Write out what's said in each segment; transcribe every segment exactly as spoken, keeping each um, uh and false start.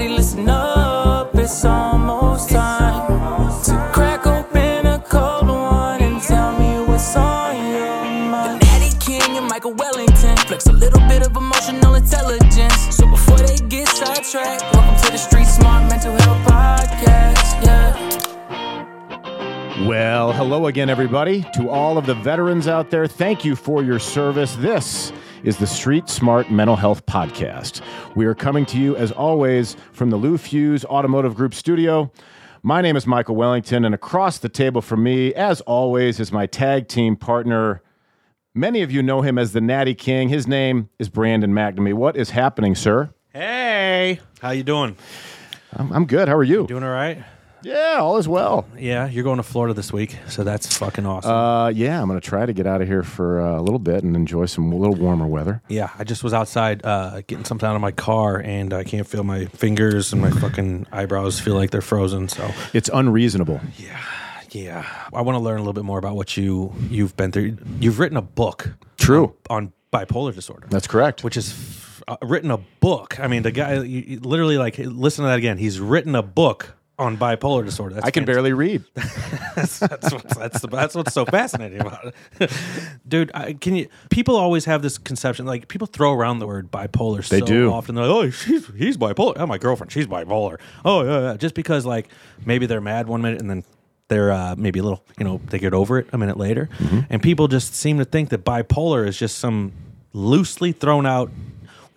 Everybody listen up, it's almost time to crack open a cold one and tell me what's on your mind. The Natty King and Michael Wellington flex a little bit of emotional intelligence. So before they get sidetracked, welcome to the Street Smart Mental Health Podcast, yeah. Well, hello again, everybody. To all of the veterans out there, thank you for your service. This is the Street Smart Mental Health Podcast. We are coming to you, as always, from the Lou Fues Automotive Group studio. My name is Michael Wellington, and across the table from me, as always, is my tag team partner. Many of you know him as the Natty King. His name is Brandon McNamee. What is happening, sir? Hey! How you doing? I'm, I'm good. How are you? Doing all right? Yeah, all is well. Yeah, you're going to Florida this week, so that's fucking awesome. Uh, yeah, I'm going to try to get out of here for uh, a little bit and enjoy some a little warmer weather. Yeah, I just was outside uh, getting something out of my car, and I can't feel my fingers, and my fucking eyebrows feel like they're frozen. So it's unreasonable. Yeah, yeah. I want to learn a little bit more about what you, you've been through. You've written a book. True. On, on bipolar disorder. That's correct. Which is... F- Uh, written a book. I mean, the guy you, you literally, like, listen to that again. He's written a book on bipolar disorder. That's I can fantastic. barely read. that's, that's, what's, that's, that's what's so fascinating about it, dude. I, can you? People always have this conception. Like, people throw around the word bipolar they so do. often. They're like, oh, she's, he's bipolar. Oh, my girlfriend, she's bipolar. Oh, yeah, yeah. Just because, like, maybe they're mad one minute and then they're uh, maybe a little, you know, they get over it a minute later, mm-hmm. and people just seem to think that bipolar is just some loosely thrown out.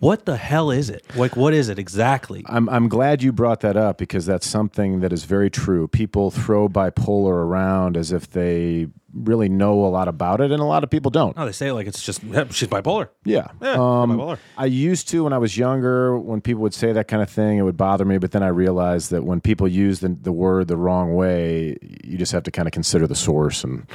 What the hell is it? Like, what is it exactly? I'm I'm glad you brought that up because that's something that is very true. People throw bipolar around as if they really know a lot about it, and a lot of people don't. No, they say it like it's just, she's bipolar. Yeah. yeah um, bipolar. I used to, when I was younger, when people would say that kind of thing, it would bother me, but then I realized that when people use the, the word the wrong way, you just have to kind of consider the source, and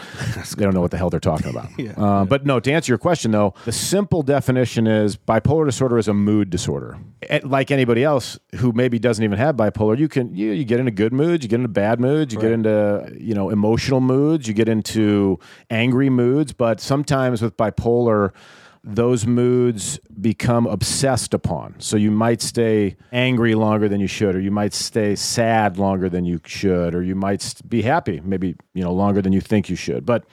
they don't know what the hell they're talking about. yeah, uh, yeah. But no, to answer your question, though, the simple definition is bipolar disorder is a mood disorder. Like anybody else who maybe doesn't even have bipolar, you can you, you get into good moods, you get into bad moods, you right. get into you know emotional moods, you get into angry moods, but sometimes with bipolar, those moods become obsessed upon. So you might stay angry longer than you should, or you might stay sad longer than you should, or you might be happy maybe, you know, longer than you think you should. But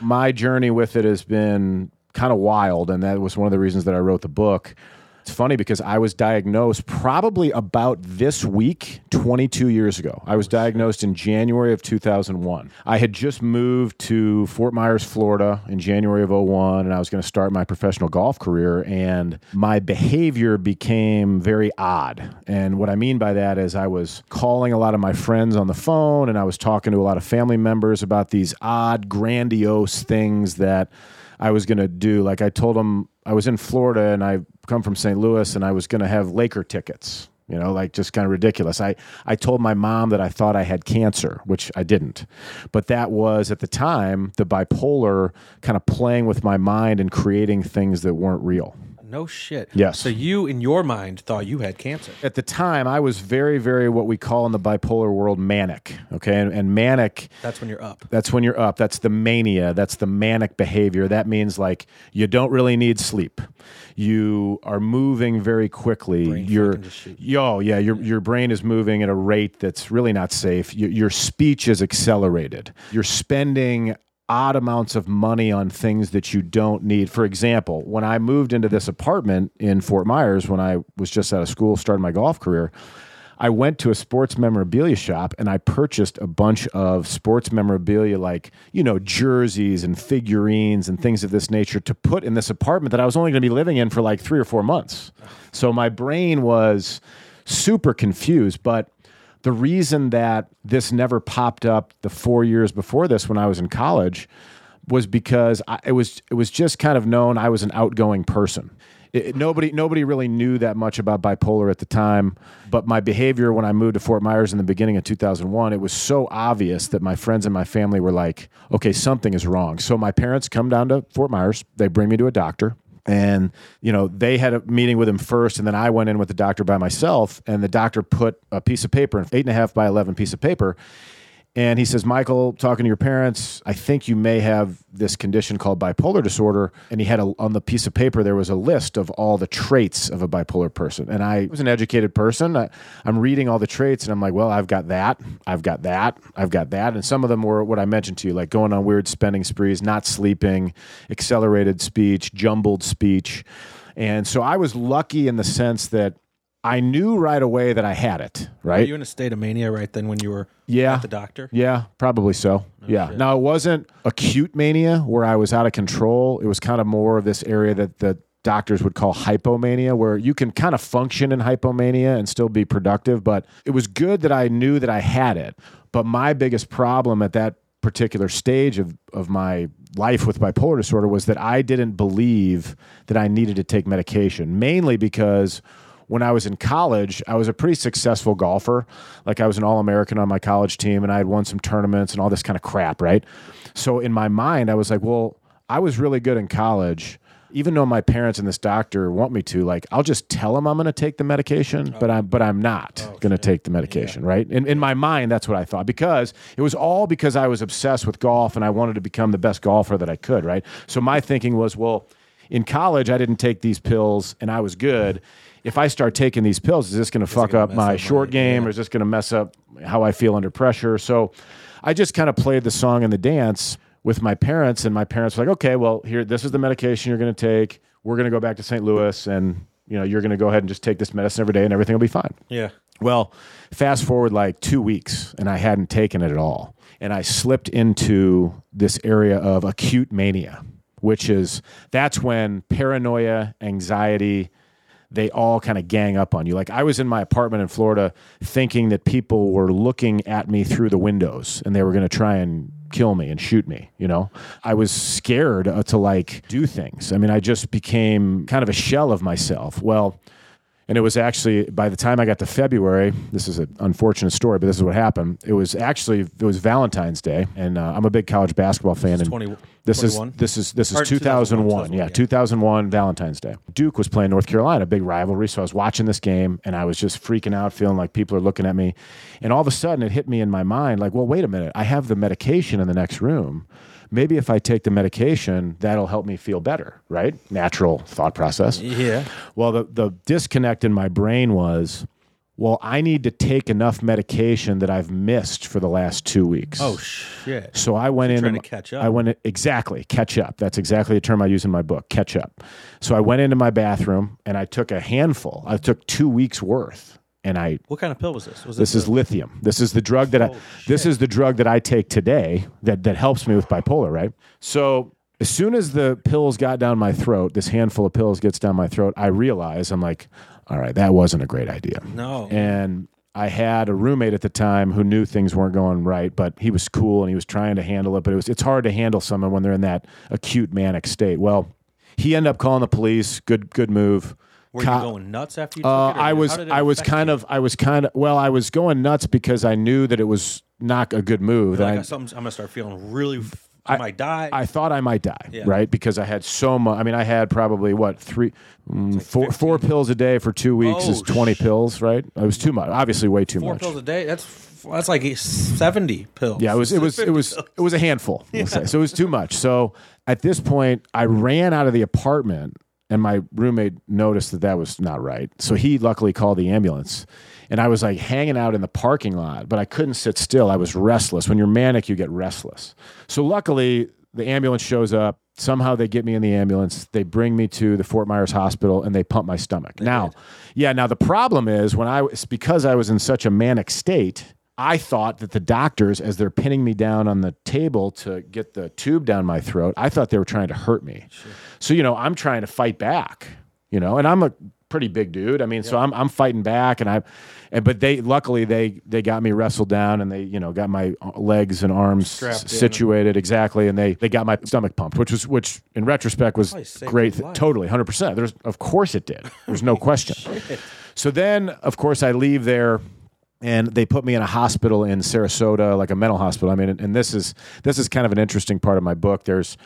my journey with it has been kind of wild, and that was one of the reasons that I wrote the book. It's funny because I was diagnosed probably about this week, twenty-two years ago. I was diagnosed in January of two thousand one. I had just moved to Fort Myers, Florida in January of oh one, and I was going to start my professional golf career, and my behavior became very odd. And what I mean by that is I was calling a lot of my friends on the phone, and I was talking to a lot of family members about these odd, grandiose things that I was going to do. Like, I told them I was in Florida and I come from Saint Louis and I was going to have Laker tickets, you know, like just kind of ridiculous. I, I told my mom that I thought I had cancer, which I didn't. But that was, at the time, the bipolar kind of playing with my mind and creating things that weren't real. No shit. Yes. So you, in your mind, thought you had cancer. At the time, I was very, very what we call in the bipolar world manic, okay? And, and manic... That's when you're up. That's when you're up. That's the mania. That's the manic behavior. That means, like, you don't really need sleep. You are moving very quickly. Brain you're, fucking just shoot. Yo, yeah, your, your brain is moving at a rate that's really not safe. Your, your speech is accelerated. You're spending... odd amounts of money on things that you don't need. For example, when I moved into this apartment in Fort Myers, when I was just out of school, started my golf career, I went to a sports memorabilia shop and I purchased a bunch of sports memorabilia, like, you know, jerseys and figurines and things of this nature to put in this apartment that I was only going to be living in for like three or four months. So my brain was super confused, but the reason that this never popped up the four years before this when I was in college was because I, it was it was just kind of known I was an outgoing person. It, it, nobody nobody really knew that much about bipolar at the time, but my behavior when I moved to Fort Myers in the beginning of two thousand one, it was so obvious that my friends and my family were like, okay, something is wrong. So my parents come down to Fort Myers. They bring me to a doctor. And, you know, they had a meeting with him first, and then I went in with the doctor by myself, and the doctor put a piece of paper, an eight and a half by eleven piece of paper, And he says, Michael, talking to your parents, I think you may have this condition called bipolar disorder. And he had a, on the piece of paper, there was a list of all the traits of a bipolar person. And I was an educated person. I, I'm reading all the traits and I'm like, well, I've got that. I've got that. I've got that. And some of them were what I mentioned to you, like going on weird spending sprees, not sleeping, accelerated speech, jumbled speech. And so I was lucky in the sense that I knew right away that I had it, right? Were you in a state of mania right then when you were yeah, at the doctor? Yeah, probably so. Oh, yeah. Shit. Now, it wasn't acute mania where I was out of control. It was kind of more of this area that the doctors would call hypomania, where you can kind of function in hypomania and still be productive. But it was good that I knew that I had it. But my biggest problem at that particular stage of, of my life with bipolar disorder was that I didn't believe that I needed to take medication, mainly because when I was in college, I was a pretty successful golfer. Like I was an All-American on my college team and I had won some tournaments and all this kind of crap, right? So in my mind, I was like, well, I was really good in college. Even though my parents and this doctor want me to, like, I'll just tell them I'm going to take the medication, oh, but I'm but I'm not oh, going to take the medication, yeah. right? In, in my mind, that's what I thought, because it was all because I was obsessed with golf and I wanted to become the best golfer that I could, right? So my thinking was, well, in college, I didn't take these pills and I was good. If I start taking these pills, is this going to fuck up my short game, or is this going to mess up how I feel under pressure? So I just kind of played the song and the dance with my parents, and my parents were like, okay, well, here, this is the medication you're going to take. We're going to go back to Saint Louis, and you know, you're going to go ahead and just take this medicine every day, and everything will be fine. Yeah. Well, fast forward like two weeks, and I hadn't taken it at all. And I slipped into this area of acute mania, which is, that's when paranoia, anxiety, they all kind of gang up on you. Like I was in my apartment in Florida thinking that people were looking at me through the windows and they were going to try and kill me and shoot me, you know? I was scared uh, to like do things. I mean, I just became kind of a shell of myself. Well, and it was actually, by the time I got to February, this is an unfortunate story, but this is what happened. It was actually, it was Valentine's Day, and uh, I'm a big college basketball fan. This is twenty, and this twenty-one? is this is this is two thousand one. Yeah, yeah, two thousand one Valentine's Day. Duke was playing North Carolina, big rivalry. So I was watching this game, and I was just freaking out, feeling like people are looking at me. And all of a sudden, it hit me in my mind, like, well, wait a minute, I have the medication in the next room. Maybe if I take the medication, that'll help me feel better, right? Natural thought process. Yeah. Well, the, the disconnect in my brain was, well, I need to take enough medication that I've missed for the last two weeks. Oh, shit. So I went in. Trying to catch up. I went in, exactly, catch up. That's exactly the term I use in my book, catch up. So I went into my bathroom and I took a handful. I took two weeks worth. And I, what kind of pill was this? Was this, this is lithium. This is the drug that oh, I, shit. this is the drug that I take today that, that helps me with bipolar, right? So as soon as the pills got down my throat, this handful of pills gets down my throat, I realize, I'm like, all right, that wasn't a great idea. No. And I had a roommate at the time who knew things weren't going right, but he was cool and he was trying to handle it, but it was, it's hard to handle someone when they're in that acute manic state. Well, he ended up calling the police. Good, good move. Were you going nuts after you took uh, it? I was, it I was kind you? of, I was kind of, well, I was going nuts because I knew that it was not a good move. Like, I, I'm going to start feeling really, I, I might die. I thought I might die, yeah. right? Because I had so much, I mean, I had probably, what, three, like four, four pills a day for two weeks oh, is twenty sh- pills, right? It was too much, obviously way too four much. Four pills a day, that's that's like seventy pills. Yeah, it was, it was, it was, it was a handful, yeah. let's say. So it was too much. So at this point, I ran out of the apartment. And my roommate noticed that that was not right. So he luckily called the ambulance. And I was like hanging out in the parking lot, but I couldn't sit still. I was restless. When you're manic, you get restless. So luckily, the ambulance shows up. Somehow they get me in the ambulance. They bring me to the Fort Myers Hospital and they pump my stomach. They now, did. yeah, now the problem is when I was, because I was in such a manic state, I thought that the doctors, as they're pinning me down on the table to get the tube down my throat, I thought they were trying to hurt me. Sure. So, you know, I'm trying to fight back, you know, and I'm a pretty big dude. I mean, yeah. so I'm I'm fighting back and I, and, but they, luckily they, they got me wrestled down and they, you know, got my legs and arms strapped situated. In. Exactly. And they, they got my stomach pumped, which was, which in retrospect was great. Th- totally. one hundred percent. There's, of course it did. There's no question. Shit. So then of course I leave there. And they put me in a hospital in Sarasota, like a mental hospital. I mean, and, and this is this is kind of an interesting part of my book. There's,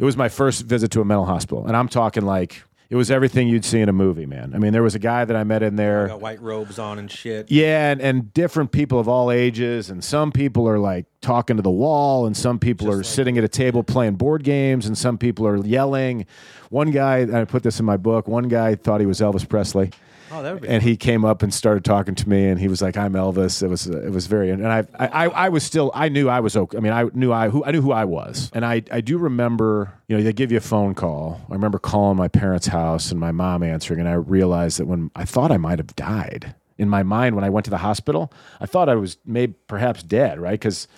it was my first visit to a mental hospital, and I'm talking like it was everything you'd see in a movie, man. I mean, there was a guy that I met in there. I got white robes on and shit. Yeah, and, and different people of all ages. And some people are like talking to the wall, and some people Just are like sitting at a table playing board games, and some people are yelling. One guy, and I put this in my book, one guy thought he was Elvis Presley. Oh, that would be and fun. He came up and started talking to me, and he was like, "I'm Elvis." It was it was very, and I I, I, I was still I knew I was okay. I mean, I knew I who I knew who I was, and I, I do remember, you know, they give you a phone call. I remember calling my parents' house and my mom answering, and I realized that when I thought I might have died in my mind when I went to the hospital, I thought I was maybe perhaps dead, right? Because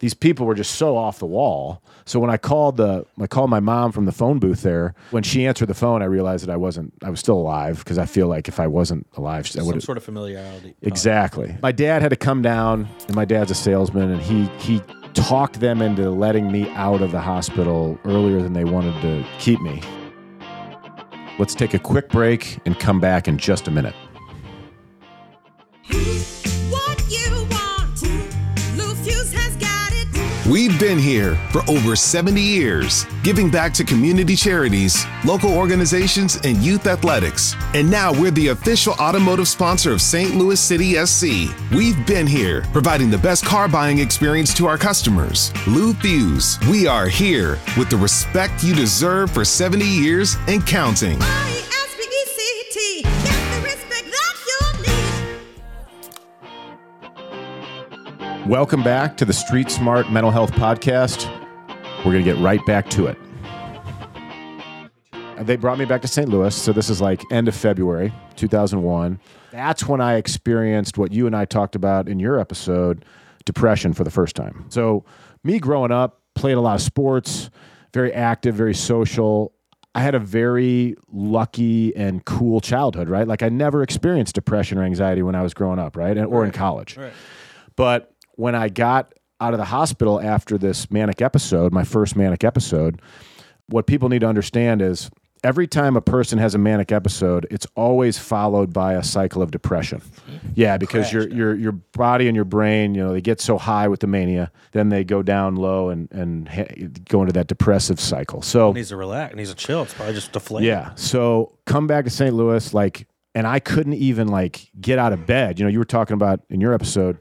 these people were just so off the wall. So when I called the, I called my mom from the phone booth there. When she answered the phone, I realized that I wasn't, I was still alive, because I feel like if I wasn't alive, I would. Some sort of familiarity. Exactly. My dad had to come down, and my dad's a salesman, and he he talked them into letting me out of the hospital earlier than they wanted to keep me. Let's take a quick break and come back in just a minute. We've been here for over seventy years, giving back to community charities, local organizations, and youth athletics. And now we're the official automotive sponsor of Saint Louis City S C. We've been here, providing the best car buying experience to our customers. Lou Fues, we are here with the respect you deserve for seventy years and counting. I S B E C T, get the respect that you need. Welcome back to the Street Smart Mental Health Podcast. We're going to get right back to it. They brought me back to Saint Louis, so this is like end of February two thousand one. That's when I experienced what you and I talked about in your episode, depression, for the first time. So me growing up, played a lot of sports, very active, very social. I had a very lucky and cool childhood, right? Like I never experienced depression or anxiety when I was growing up, right? Or in college. Right. But when I got out of the hospital after this manic episode, my first manic episode, what people need to understand is every time a person has a manic episode, it's always followed by a cycle of depression. Yeah, because your your your body and your brain, you know, they get so high with the mania, then they go down low and and ha- go into that depressive cycle. So it needs to relax, it needs to chill. It's probably just deflating. Yeah. So come back to Saint Louis, like, and I couldn't even like get out of bed. You know, you were talking about in your episode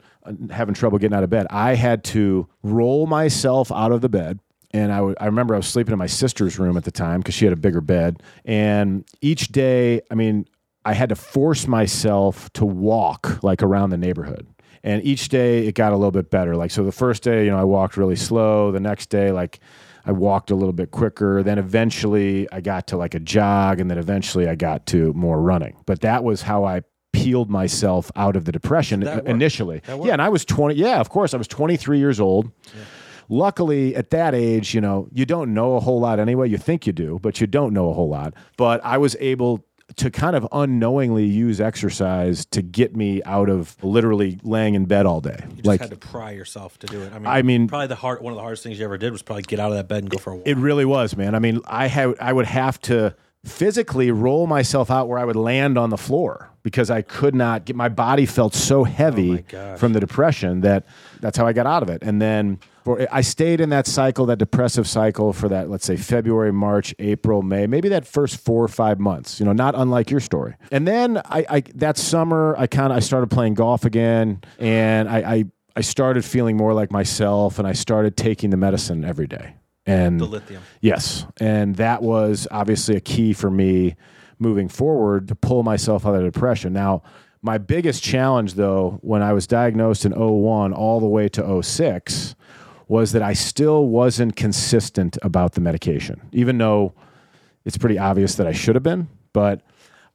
having trouble getting out of bed. I had to roll myself out of the bed. And I, w- I remember I was sleeping in my sister's room at the time because she had a bigger bed. And each day, I mean, I had to force myself to walk like around the neighborhood. And each day it got a little bit better. Like, so the first day, you know, I walked really slow. The next day, like I walked a little bit quicker. Then eventually I got to like a jog, and then eventually I got to more running. But that was how I peeled myself out of the depression initially. Yeah, and I was twenty. Yeah, of course, I was twenty-three years old. Yeah. Luckily, at that age, you know, you don't know a whole lot anyway. You think you do, but you don't know a whole lot. But I was able to kind of unknowingly use exercise to get me out of literally laying in bed all day. You just like, had to pry yourself to do it. I mean, I mean probably the hard, one of the hardest things you ever did was probably get out of that bed and go for a walk. It really was, man. I mean, I had, I would have to physically roll myself out where I would land on the floor because I could not get, my body felt so heavy oh from the depression that that's how I got out of it. And then for, I stayed in that cycle, that depressive cycle for that, let's say February, March, April, May, maybe that first four or five months, you know, not unlike your story. And then I, I that summer, I kind of, I started playing golf again, and I, I, I started feeling more like myself, and I started taking the medicine every day. And the lithium. Yes. And that was obviously a key for me moving forward to pull myself out of depression. Now, my biggest challenge, though, when I was diagnosed in oh one all the way to oh six, was that I still wasn't consistent about the medication, even though it's pretty obvious that I should have been. But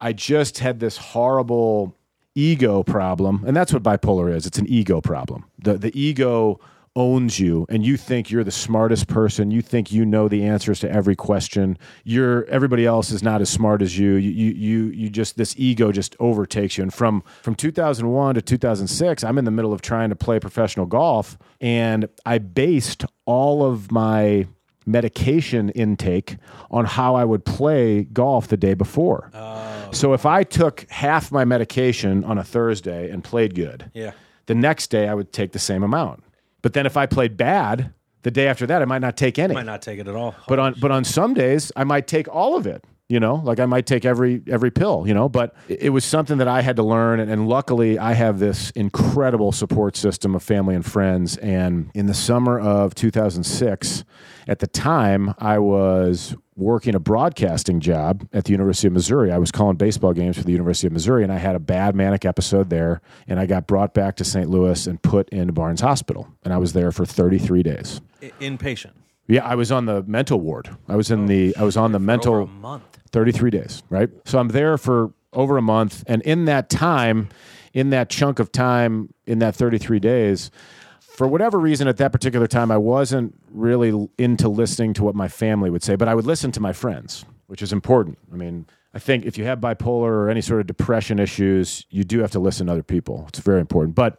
I just had this horrible ego problem. And that's what bipolar is. It's an ego problem. The, the ego owns you, and you think you're the smartest person. You think you know the answers to every question. You're everybody else is not as smart as you. You you you, you just this ego just overtakes you. And from from two thousand one to two thousand six, I'm in the middle of trying to play professional golf, and I based all of my medication intake on how I would play golf the day before. Uh, so if I took half my medication on a Thursday and played good, yeah, the next day I would take the same amount. But then if I played bad, the day after that, I might not take any. I might not take it at all. But on but on some days, I might take all of it. you know, like I might take every every pill, you know, but it was something that I had to learn. And, and luckily I have this incredible support system of family and friends. And in the summer of two thousand six, at the time I was working a broadcasting job at the University of Missouri. I was calling baseball games for the University of Missouri, and I had a bad manic episode there, and I got brought back to Saint Louis and put into Barnes Hospital, and I was there for thirty-three days. Inpatient? Yeah, I was on the mental ward. I was in oh, the I was on the mental... Over a month. thirty-three days, right? So I'm there for over a month, and in that time, in that chunk of time, in that thirty-three days... For whatever reason, at that particular time, I wasn't really into listening to what my family would say, but I would listen to my friends, which is important. I mean, I think if you have bipolar or any sort of depression issues, you do have to listen to other people. It's very important. But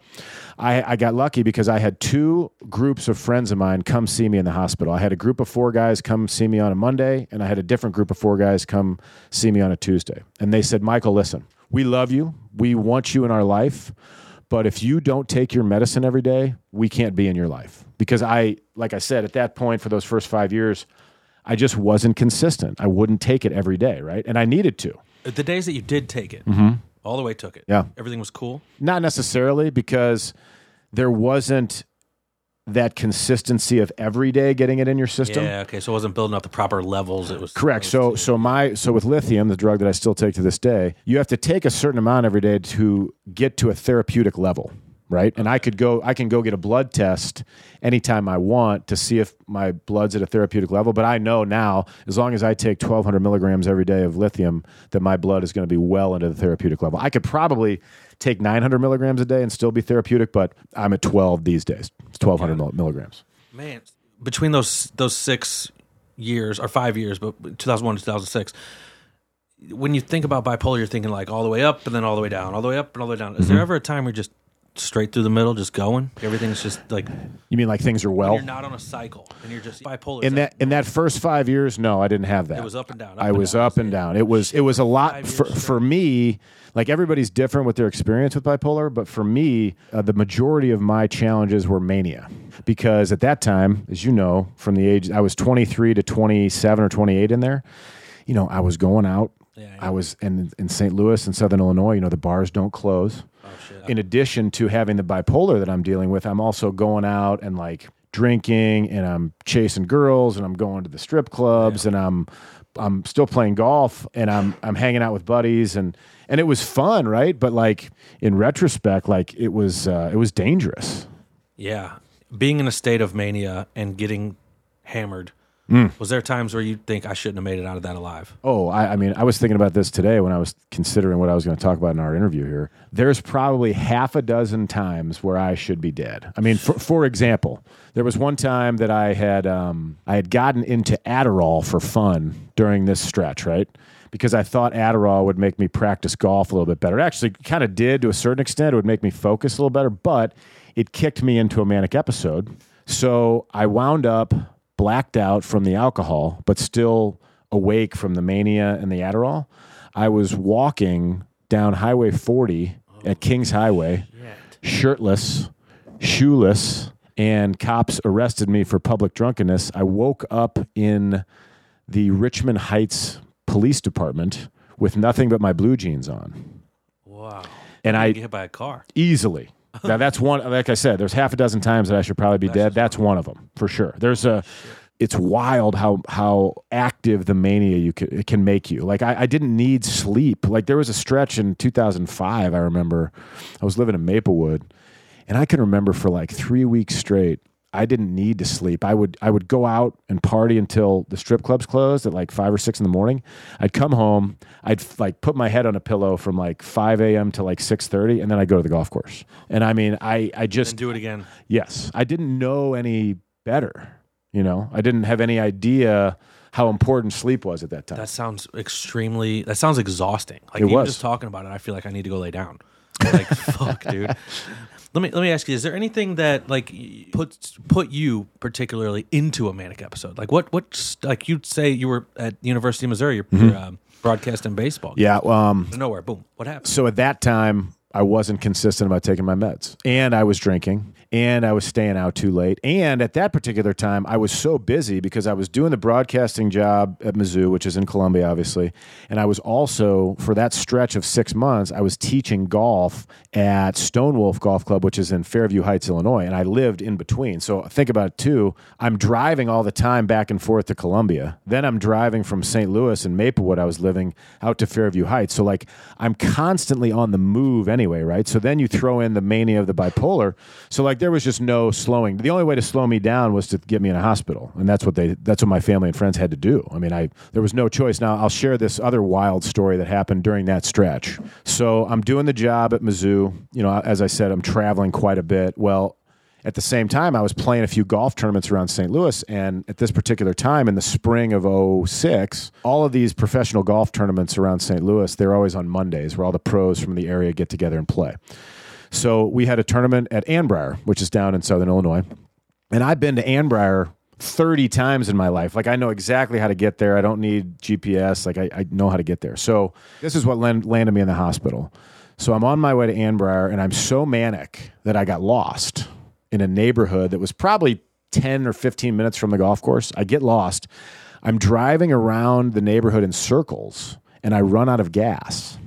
I, I got lucky because I had two groups of friends of mine come see me in the hospital. I had a group of four guys come see me on a Monday, and I had a different group of four guys come see me on a Tuesday. And they said, Michael, listen, we love you. We want you in our life. But if you don't take your medicine every day, we can't be in your life. Because I, like I said, at that point for those first five years, I just wasn't consistent. I wouldn't take it every day, right? And I needed to. The days that you did take it, mm-hmm. all the way took it. Yeah. Everything was cool? Not necessarily, because there wasn't that consistency of every day getting it in your system. Yeah, okay. So it wasn't building up the proper levels. It was correct. So so my so with lithium, the drug that I still take to this day, you have to take a certain amount every day to get to a therapeutic level, right? And I could go I can go get a blood test anytime I want to see if my blood's at a therapeutic level, but I know now as long as I take twelve hundred milligrams every day of lithium that my blood is going to be well into the therapeutic level. I could probably take nine hundred milligrams a day and still be therapeutic, but I'm at twelve these days. It's twelve hundred milligrams. Man, between those those six years, or five years, but two thousand one to two thousand six, when you think about bipolar, you're thinking like all the way up and then all the way down, all the way up and all the way down. Mm-hmm. Is there ever a time where you're just straight through the middle, just going? Everything's just like... You mean like things are well? You're not on a cycle and you're just bipolar. In that, in that first five years, no, I didn't have that. It was up and down. Up I and was down. up and down. It was, it was a lot for, for me... Like everybody's different with their experience with bipolar, but for me, uh, the majority of my challenges were mania. Because at that time, as you know, from the age, I was twenty-three to twenty-seven or twenty-eight in there, you know, I was going out. Yeah, yeah. I was in, in Saint Louis and Southern Illinois, you know, the bars don't close. Oh, shit. In addition to having the bipolar that I'm dealing with, I'm also going out and like drinking, and I'm chasing girls, and I'm going to the strip clubs, yeah. and I'm... I'm still playing golf, and I'm I'm hanging out with buddies, and, and it was fun, right? But like in retrospect, like it was uh, it was dangerous. Yeah, being in a state of mania and getting hammered. Mm. Was there times where you think I shouldn't have made it out of that alive? Oh, I, I mean, I was thinking about this today when I was considering what I was going to talk about in our interview here. There's probably half a dozen times where I should be dead. I mean, for, for example, there was one time that I had um, I had gotten into Adderall for fun during this stretch, right? Because I thought Adderall would make me practice golf a little bit better. It actually kind of did to a certain extent. It would make me focus a little better, but it kicked me into a manic episode. So I wound up blacked out from the alcohol, but still awake from the mania and the Adderall. I was walking down Highway forty oh, at Kings Highway, shit. shirtless, shoeless, and cops arrested me for public drunkenness. I woke up in the Richmond Heights Police Department with nothing but my blue jeans on. Wow. And I... You get hit by a car. Easily. Now that's one, like I said, there's half a dozen times that I should probably be that's dead. That's one of them for sure. There's a, it's wild how, how active the mania you can, it can make you. Like I, I didn't need sleep. Like there was a stretch in two thousand five. I remember I was living in Maplewood, and I can remember for like three weeks straight, I didn't need to sleep. I would, I would go out and party until the strip clubs closed at like five or six in the morning. I'd come home. I'd like put my head on a pillow from like five a.m. to like six thirty. And then I'd go to the golf course. And I mean, I, I just and do it again. Yes. I didn't know any better. You know, I didn't have any idea how important sleep was at that time. That sounds extremely, that sounds exhausting. Like it even was. Just talking about it, I feel like I need to go lay down. Like, fuck, dude. Let me let me ask you: is there anything that like puts put you particularly into a manic episode? Like what what like you'd say you were at University of Missouri, you're, mm-hmm. you're um, broadcasting baseball. Yeah, um, nowhere. Boom. What happened? So at that time, I wasn't consistent about taking my meds, and I was drinking, and I was staying out too late. And at that particular time, I was so busy because I was doing the broadcasting job at Mizzou, which is in Columbia, obviously. And I was also, for that stretch of six months, I was teaching golf at Stonewolf Golf Club, which is in Fairview Heights, Illinois. And I lived in between. So think about it too. I'm driving all the time back and forth to Columbia. Then I'm driving from Saint Louis and Maplewood, I was living, out to Fairview Heights. So like I'm constantly on the move anyway, right? So then you throw in the mania of the bipolar. So like there was just no slowing. The only way to slow me down was to get me in a hospital. And that's what they, that's what my family and friends had to do. I mean, I, there was no choice. Now I'll share this other wild story that happened during that stretch. So I'm doing the job at Mizzou. You know, as I said, I'm traveling quite a bit. Well, at the same time, I was playing a few golf tournaments around Saint Louis, and at this particular time in the spring of oh six, all of these professional golf tournaments around Saint Louis, they're always on Mondays where all the pros from the area get together and play. So we had a tournament at Anbriar, which is down in Southern Illinois, and I've been to Anbriar thirty times in my life. Like I know exactly how to get there. I don't need G P S. Like I, I know how to get there. So this is what landed me in the hospital. So I'm on my way to Anbriar, and I'm so manic that I got lost in a neighborhood that was probably ten or fifteen minutes from the golf course. I get lost. I'm driving around the neighborhood in circles, and I run out of gas.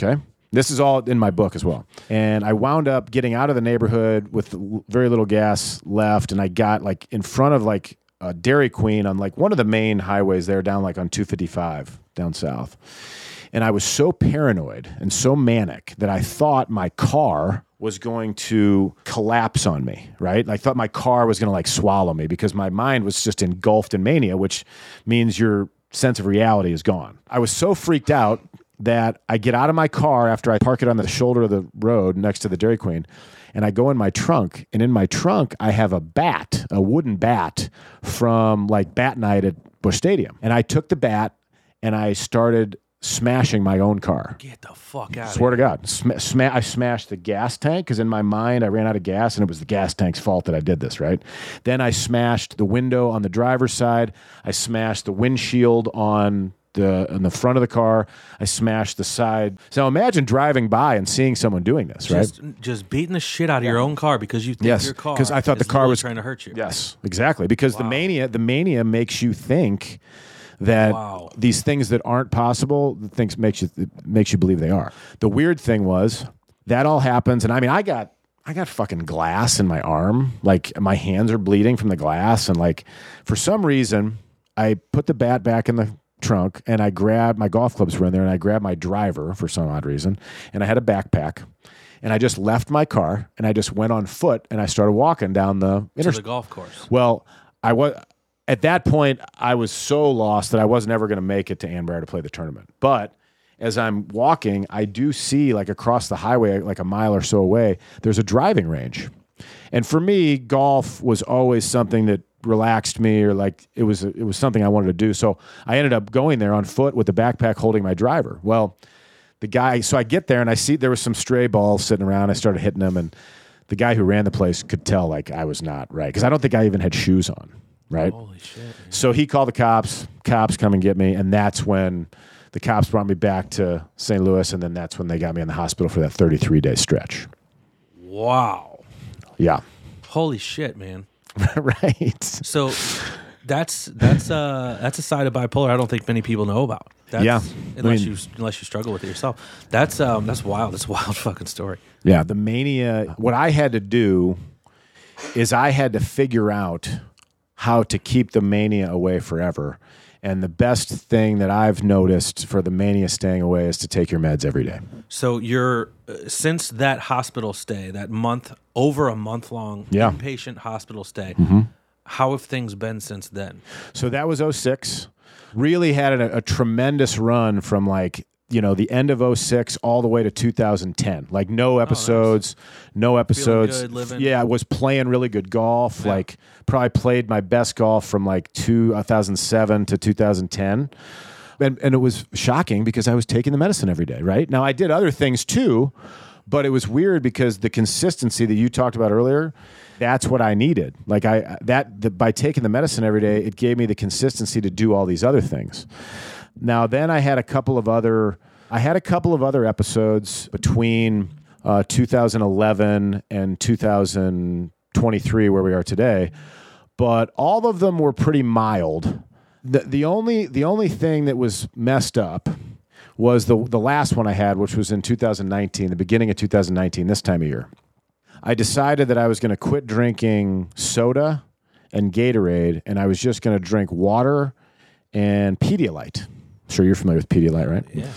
Okay? This is all in my book as well. And I wound up getting out of the neighborhood with very little gas left, and I got like in front of like a Dairy Queen on like one of the main highways there down like on two fifty-five down south. And I was so paranoid and so manic that I thought my car was going to collapse on me, right? I thought my car was going to like swallow me because my mind was just engulfed in mania, which means your sense of reality is gone. I was so freaked out that I get out of my car after I park it on the shoulder of the road next to the Dairy Queen, and I go in my trunk, and in my trunk, I have a bat, a wooden bat from like bat night at Busch Stadium. And I took the bat and I started smashing my own car. Get the fuck out! Swear of here. to God, sm- sm- I smashed the gas tank because in my mind I ran out of gas and it was the gas tank's fault that I did this. Right? Then I smashed the window on the driver's side. I smashed the windshield on the on the front of the car. I smashed the side. So imagine driving by and seeing someone doing this, right? Just, just beating the shit out of yeah. your own car because you think yes, your car. Because I thought is the car was trying to hurt you. Yes, exactly. Because wow. the mania, the mania makes you think that wow. these things that aren't possible, things makes you makes you believe they are. The weird thing was that all happens, and I mean, I got I got fucking glass in my arm, like my hands are bleeding from the glass, and like for some reason, I put the bat back in the trunk, and I grabbed my golf clubs were in there, and I grabbed my driver for some odd reason, and I had a backpack. And I just left my car, and I just went on foot, and I started walking down the inter- to the golf course. Well, I was. At that point, I was so lost that I was never going to make it to Anbriar to play the tournament. But as I'm walking, I do see like across the highway, like a mile or so away, there's a driving range. And for me, golf was always something that relaxed me or like it was it was something I wanted to do. So I ended up going there on foot with the backpack holding my driver. Well, the guy, so I get there and I see there was some stray balls sitting around. I started hitting them, and the guy who ran the place could tell like I was not right because I don't think I even had shoes on. Right? Holy shit, man. So he called the cops, cops come and get me. And that's when the cops brought me back to Saint Louis. And then that's when they got me in the hospital for that thirty-three day stretch. Wow. Yeah. Holy shit, man. Right. So that's, that's, uh, that's a side of bipolar I don't think many people know about. That's, yeah. Unless I mean, you, unless you struggle with it yourself. That's, um, that's wild. That's a wild fucking story. Yeah. The mania, what I had to do is I had to figure out how to keep the mania away forever. And the best thing that I've noticed for the mania staying away is to take your meds every day. So you're, uh, since that hospital stay, that month, over a month-long yeah. inpatient hospital stay, mm-hmm. how have things been since then? So that was oh six. Really had a, a tremendous run from like, you know, the end of oh six all the way to two thousand ten. Like no episodes, oh, nice. no episodes. Feeling good, yeah, I was playing really good golf. Yeah. Like probably played my best golf from like two thousand seven to two thousand ten. And and it was shocking because I was taking the medicine every day, right? Now I did other things too, but it was weird because the consistency that you talked about earlier, that's what I needed. Like I that the, by taking the medicine every day, it gave me the consistency to do all these other things. Now, then I had a couple of other, I had a couple of other episodes between uh, two thousand eleven and two thousand twenty-three, where we are today. But all of them were pretty mild. The, the only the only thing that was messed up was the the last one I had, which was in two thousand nineteen, the beginning of two thousand nineteen, this time of year. I decided that I was going to quit drinking soda and Gatorade, and I was just going to drink water and Pedialyte. I'm sure you're familiar with Pedialyte, right? Yeah.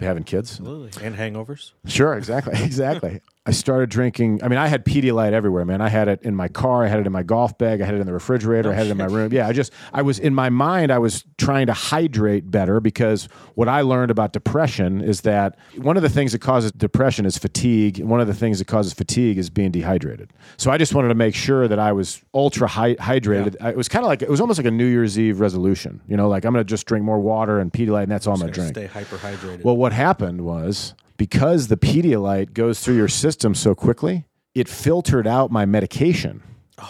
We're having kids. Absolutely. And hangovers. Sure, exactly, exactly. I started drinking. I mean, I had Pedialyte everywhere, man. I had it in my car. I had it in my golf bag. I had it in the refrigerator. Oh, I had it in my room. Yeah, I just, I was, in my mind, I was trying to hydrate better, because what I learned about depression is that one of the things that causes depression is fatigue. One of the things that causes fatigue is being dehydrated. So I just wanted to make sure that I was ultra hy- hydrated. Yeah. I, it was kind of like, it was almost like a New Year's Eve resolution. You know, like I'm going to just drink more water and Pedialyte, and that's all I'm going to drink. Stay hyperhydrated. Well, what happened was, because the Pedialyte goes through your system so quickly, it filtered out my medication.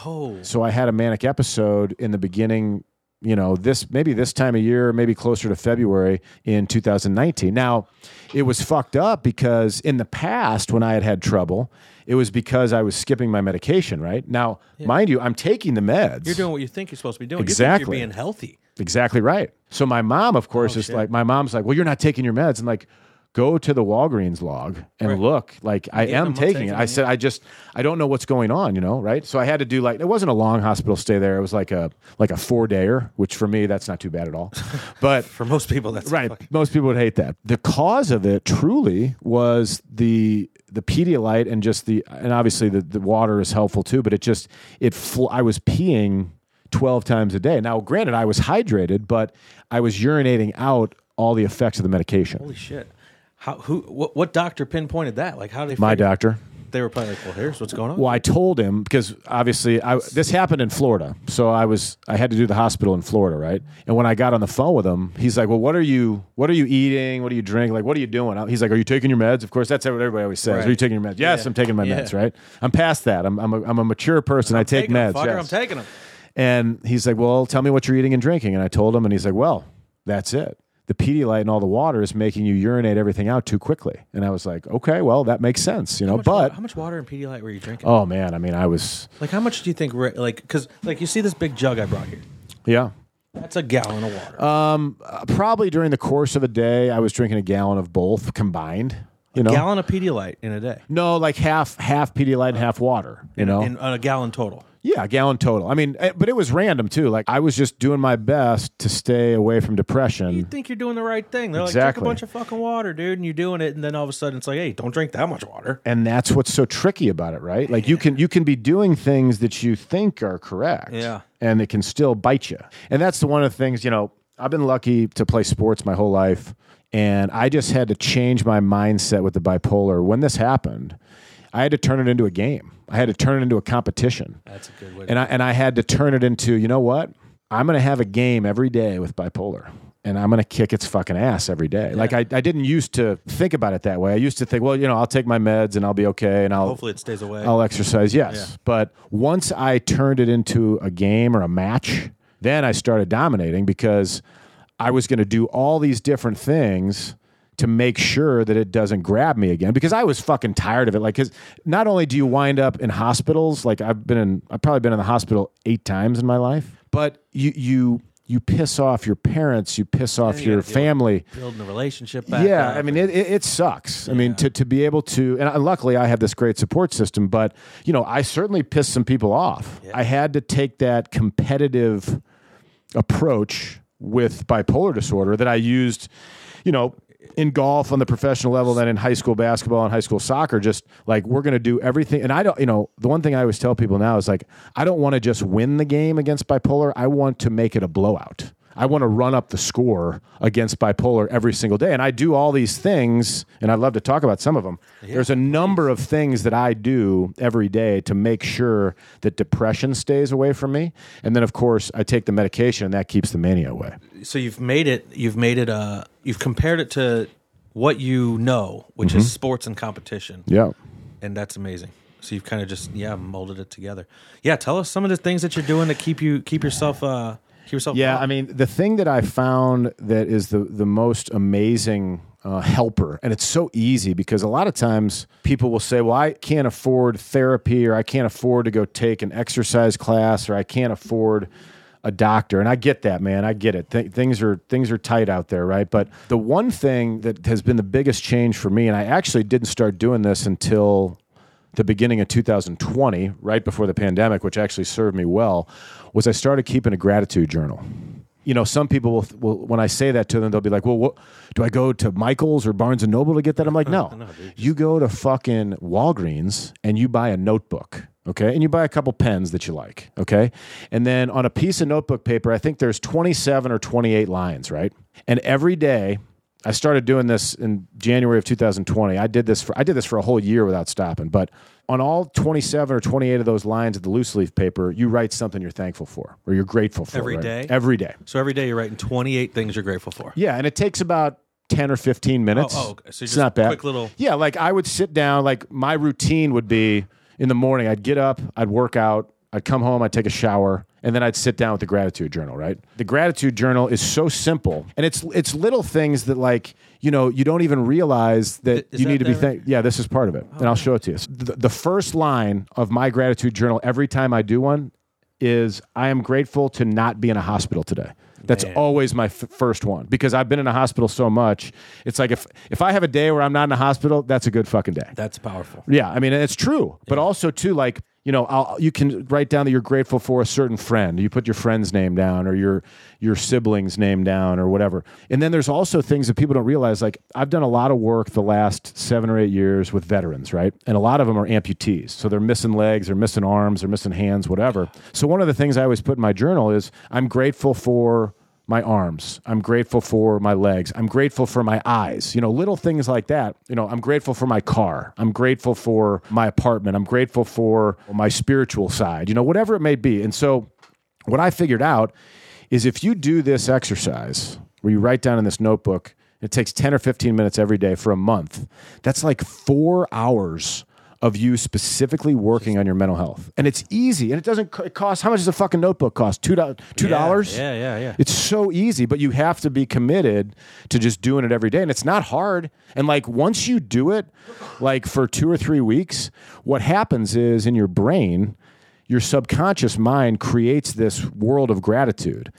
Oh. So I had a manic episode in the beginning, you know, this maybe this time of year, maybe closer to February in two thousand nineteen. Now, it was fucked up because in the past, when I had had trouble, it was because I was skipping my medication, right? Now, yeah. mind you, I'm taking the meds. You're doing what you think you're supposed to be doing. Exactly. You think you're being healthy. Exactly right. So my mom, of course, oh, is shit. like, my mom's like, well, you're not taking your meds. And like, go to the Walgreens log and right. look, like I yeah, am taking it. I yeah. said, I just, I don't know what's going on, you know, right? So I had to do like, it wasn't a long hospital stay there. It was like a like a four-dayer, which for me, that's not too bad at all. But for most people, that's right. Fucking... Most people would hate that. The cause of it truly was the the Pedialyte and just the, and obviously the, the water is helpful too, but it just, it fl- I was peeing twelve times a day. Now, granted, I was hydrated, but I was urinating out all the effects of the medication. Holy shit. How, who, what, what doctor pinpointed that? Like, how did they my doctor? They were probably like, well, here's what's going on. Well, I told him because obviously I, this happened in Florida. So I was, I had to do the hospital in Florida, right? And when I got on the phone with him, he's like, well, what are you, what are you eating? What are you drinking? Like, what are you doing? He's like, are you taking your meds? Of course, that's what everybody always says. Right. Are you taking your meds? Yes, yeah. I'm taking my yeah. meds, right? I'm past that. I'm, I'm, a, I'm a mature person. I'm I take meds. Fucker, yes. I'm taking them. And he's like, well, tell me what you're eating and drinking. And I told him, and he's like, well, that's it. The Pedialyte and all the water is making you urinate everything out too quickly. And I was like, okay, well, that makes sense, you know. How much, but how much water and Pedialyte were you drinking? Oh man, I mean, I was like, how much do you think? Like, because like you see this big jug I brought here. Yeah, that's a gallon of water. Um, uh, probably during the course of a day, I was drinking a gallon of both combined. You know, a gallon of Pedialyte in a day. No, like half half Pedialyte and half water. You in, know, in, on a gallon total. Yeah, a gallon total. I mean, but it was random, too. Like, I was just doing my best to stay away from depression. You think you're doing the right thing. They're exactly. like, drink a bunch of fucking water, dude, and you're doing it, and then all of a sudden it's like, hey, don't drink that much water. And that's what's so tricky about it, right? Like, you can you can be doing things that you think are correct, yeah, and it can still bite you. And that's the one of the things, you know, I've been lucky to play sports my whole life, and I just had to change my mindset with the bipolar. When this happened, I had to turn it into a game. I had to turn it into a competition. That's a good way. And I, and I had to turn it into, you know what? I'm going to have a game every day with bipolar, and I'm going to kick its fucking ass every day. Yeah. Like, I, I didn't used to think about it that way. I used to think, well, you know, I'll take my meds, and I'll be okay, and I'll... Hopefully it stays away. I'll exercise, yes. Yeah. But once I turned it into a game or a match, then I started dominating because I was going to do all these different things to make sure that it doesn't grab me again, because I was fucking tired of it. Like, because not only do you wind up in hospitals, like I've been in, I've probably been in the hospital eight times in my life, but you you you piss off your parents, you piss off yeah, your family, building a relationship back. Yeah, up. I mean it it, it sucks. Yeah. I mean to to be able to, and luckily I have this great support system, but you know I certainly pissed some people off. Yeah. I had to take that competitive approach with bipolar disorder that I used, you know. In golf on the professional level, then in high school basketball and high school soccer, just like we're going to do everything. And I don't, you know, the one thing I always tell people now is like, I don't want to just win the game against bipolar. I want to make it a blowout. I want to run up the score against bipolar every single day. And I do all these things, and I'd love to talk about some of them. Yeah. There's a number of things that I do every day to make sure that depression stays away from me. And then, of course, I take the medication, and that keeps the mania away. So you've made it, you've made it, uh, you've compared it to what you know, which mm-hmm. is sports and competition. Yeah. And that's amazing. So you've kind of just, yeah, molded it together. Yeah, tell us some of the things that you're doing to keep you, keep yourself... Uh, Yeah, up. I mean, the thing that I found that is the, the most amazing uh, helper. And it's so easy because a lot of times people will say, well, I can't afford therapy, or I can't afford to go take an exercise class, or I can't afford a doctor. And I get that, man. I get it. Th- things are things are tight out there, right? But the one thing that has been the biggest change for me, and I actually didn't start doing this until the beginning of two thousand twenty, right before the pandemic, which actually served me well, was I started keeping a gratitude journal. You know, some people will, will, when I say that to them, they'll be like, well, what, do I go to Michaels or Barnes and Noble to get that? I'm like, no, no dude, you go to fucking Walgreens and you buy a notebook. Okay, and you buy a couple pens that you like, okay? And then on a piece of notebook paper, I think there's twenty-seven or twenty-eight lines, right? And every day, I started doing this in January of two thousand twenty. I did this for I did this for a whole year without stopping, but on all twenty-seven or twenty-eight of those lines of the loose leaf paper, you write something you're thankful for or you're grateful for. Every right? day? Every day. So every day you're writing twenty-eight things you're grateful for. Yeah, and it takes about ten or fifteen minutes. Oh, oh okay. So just it's not bad. Quick little... Yeah, like I would sit down, like my routine would be, in the morning, I'd get up, I'd work out, I'd come home, I'd take a shower, and then I'd sit down with the gratitude journal, right? The gratitude journal is so simple. And it's it's little things that, like, you know, you don't even realize that is you that need to be thankful. Right? Yeah, this is part of it. Oh. And I'll show it to you. The, the first line of my gratitude journal every time I do one is, I am grateful to not be in a hospital today. That's Man. always my f- first one, because I've been in a hospital so much. It's like if if I have a day where I'm not in a hospital, that's a good fucking day. That's powerful. Yeah, I mean, it's true. But yeah. also, too, like, you know, I'll, you can write down that you're grateful for a certain friend. You put your friend's name down or your your sibling's name down or whatever. And then there's also things that people don't realize. Like, I've done a lot of work the last seven or eight years with veterans, right? And a lot of them are amputees. So they're missing legs, they're missing arms, they're missing hands, whatever. So one of the things I always put in my journal is, I'm grateful for my arms. I'm grateful for my legs. I'm grateful for my eyes. You know, little things like that. You know, I'm grateful for my car. I'm grateful for my apartment. I'm grateful for my spiritual side, you know, whatever it may be. And so what I figured out is, if you do this exercise where you write down in this notebook, it takes ten or fifteen minutes every day for a month. That's like four hours of you specifically working on your mental health. And it's easy. And it doesn't it cost, how much does a fucking notebook cost? two dollars? two dollars? Yeah, yeah, yeah, yeah. It's so easy, but you have to be committed to just doing it every day. And it's not hard. And like, once you do it, like for two or three weeks, what happens is, in your brain, your subconscious mind creates this world of gratitude.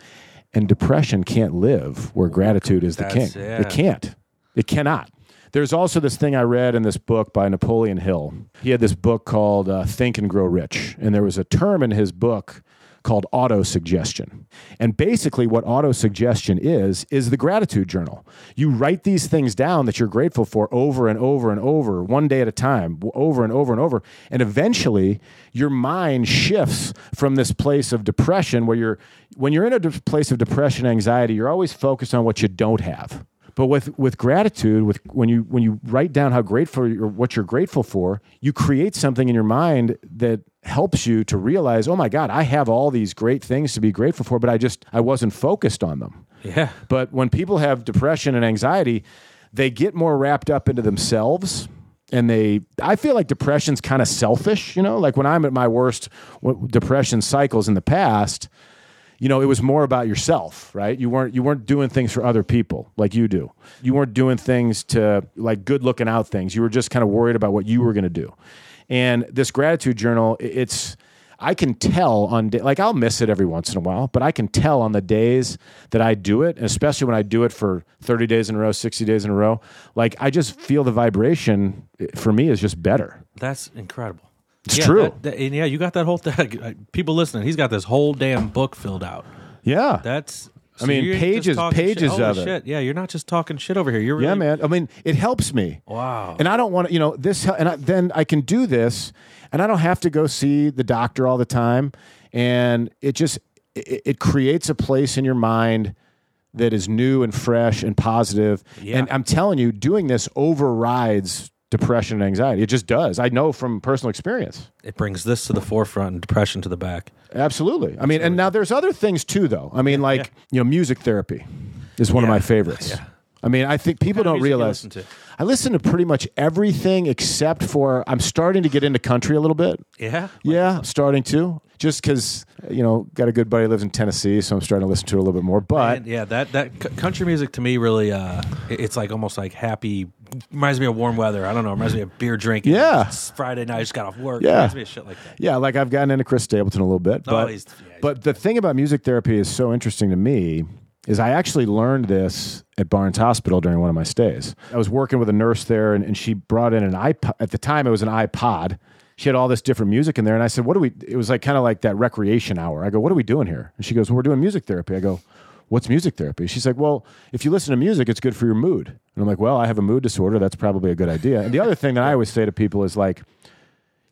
And depression can't live where gratitude is the That's, king. Yeah. It can't. It cannot. There's also this thing I read in this book by Napoleon Hill. He had this book called uh, Think and Grow Rich. And there was a term in his book called auto-suggestion. And basically what auto-suggestion is, is the gratitude journal. You write these things down that you're grateful for over and over and over, one day at a time, over and over and over. And eventually your mind shifts from this place of depression where you're, when you're in a de- place of depression, anxiety, you're always focused on what you don't have. But with, with gratitude, with when you when you write down how grateful you're, what you're grateful for, you create something in your mind that helps you to realize, oh my God, I have all these great things to be grateful for, but I just I wasn't focused on them. Yeah. But when people have depression and anxiety, they get more wrapped up into themselves. And they, I feel like depression's kind of selfish, you know. Like when I'm at my worst depression cycles in the past, you know, it was more about yourself, right? You weren't you weren't doing things for other people like you do. You weren't doing things to, like, good looking out things. You were just kind of worried about what you were going to do. And this gratitude journal, it's, I can tell on, day, like I'll miss it every once in a while, but I can tell on the days that I do it, especially when I do it for thirty days in a row, sixty days in a row, like I just feel the vibration for me is just better. That's incredible. It's yeah, true. That, that, and yeah, you got that whole thing. People listening, he's got this whole damn book filled out. Yeah. That's... So I mean, pages, pages shit. of Holy it. Shit. Yeah, you're not just talking shit over here. You're really... Yeah, man. I mean, it helps me. Wow. And I don't want to, you know, this, and I, then I can do this, and I don't have to go see the doctor all the time. And it just, it, it creates a place in your mind that is new and fresh and positive. Yeah. And I'm telling you, doing this overrides depression and anxiety. It just does. I know from personal experience. It brings this to the forefront and depression to the back. Absolutely. I mean, and now there's other things too, though. I mean, like, yeah. you know, music therapy is one yeah. of my favorites. Yeah. I mean, I think people don't realize. Listen to? I listen to pretty much everything except for, I'm starting to get into country a little bit. Yeah? Yeah, I'm starting to. Just because, you know, got a good buddy who lives in Tennessee, so I'm starting to listen to it a little bit more. But and, yeah, that that c- country music to me really, uh, it's like almost like happy, reminds me of warm weather. I don't know, reminds me of beer drinking. Yeah. It's Friday night, I just got off work. Yeah. Reminds me of shit like that. Yeah, like I've gotten into Chris Stapleton a little bit. But, oh, he's, yeah, he's, but the thing about music therapy is so interesting to me is I actually learned this at Barnes Hospital during one of my stays. I was working with a nurse there, and, and she brought in an iPod. At the time, it was an iPod. She had all this different music in there. And I said, what do we, it was like kind of like that recreation hour. I go, what are we doing here? And she goes, well, we're doing music therapy. I go, what's music therapy? She's like, well, if you listen to music, it's good for your mood. And I'm like, well, I have a mood disorder. That's probably a good idea. And the other thing that I always say to people is like,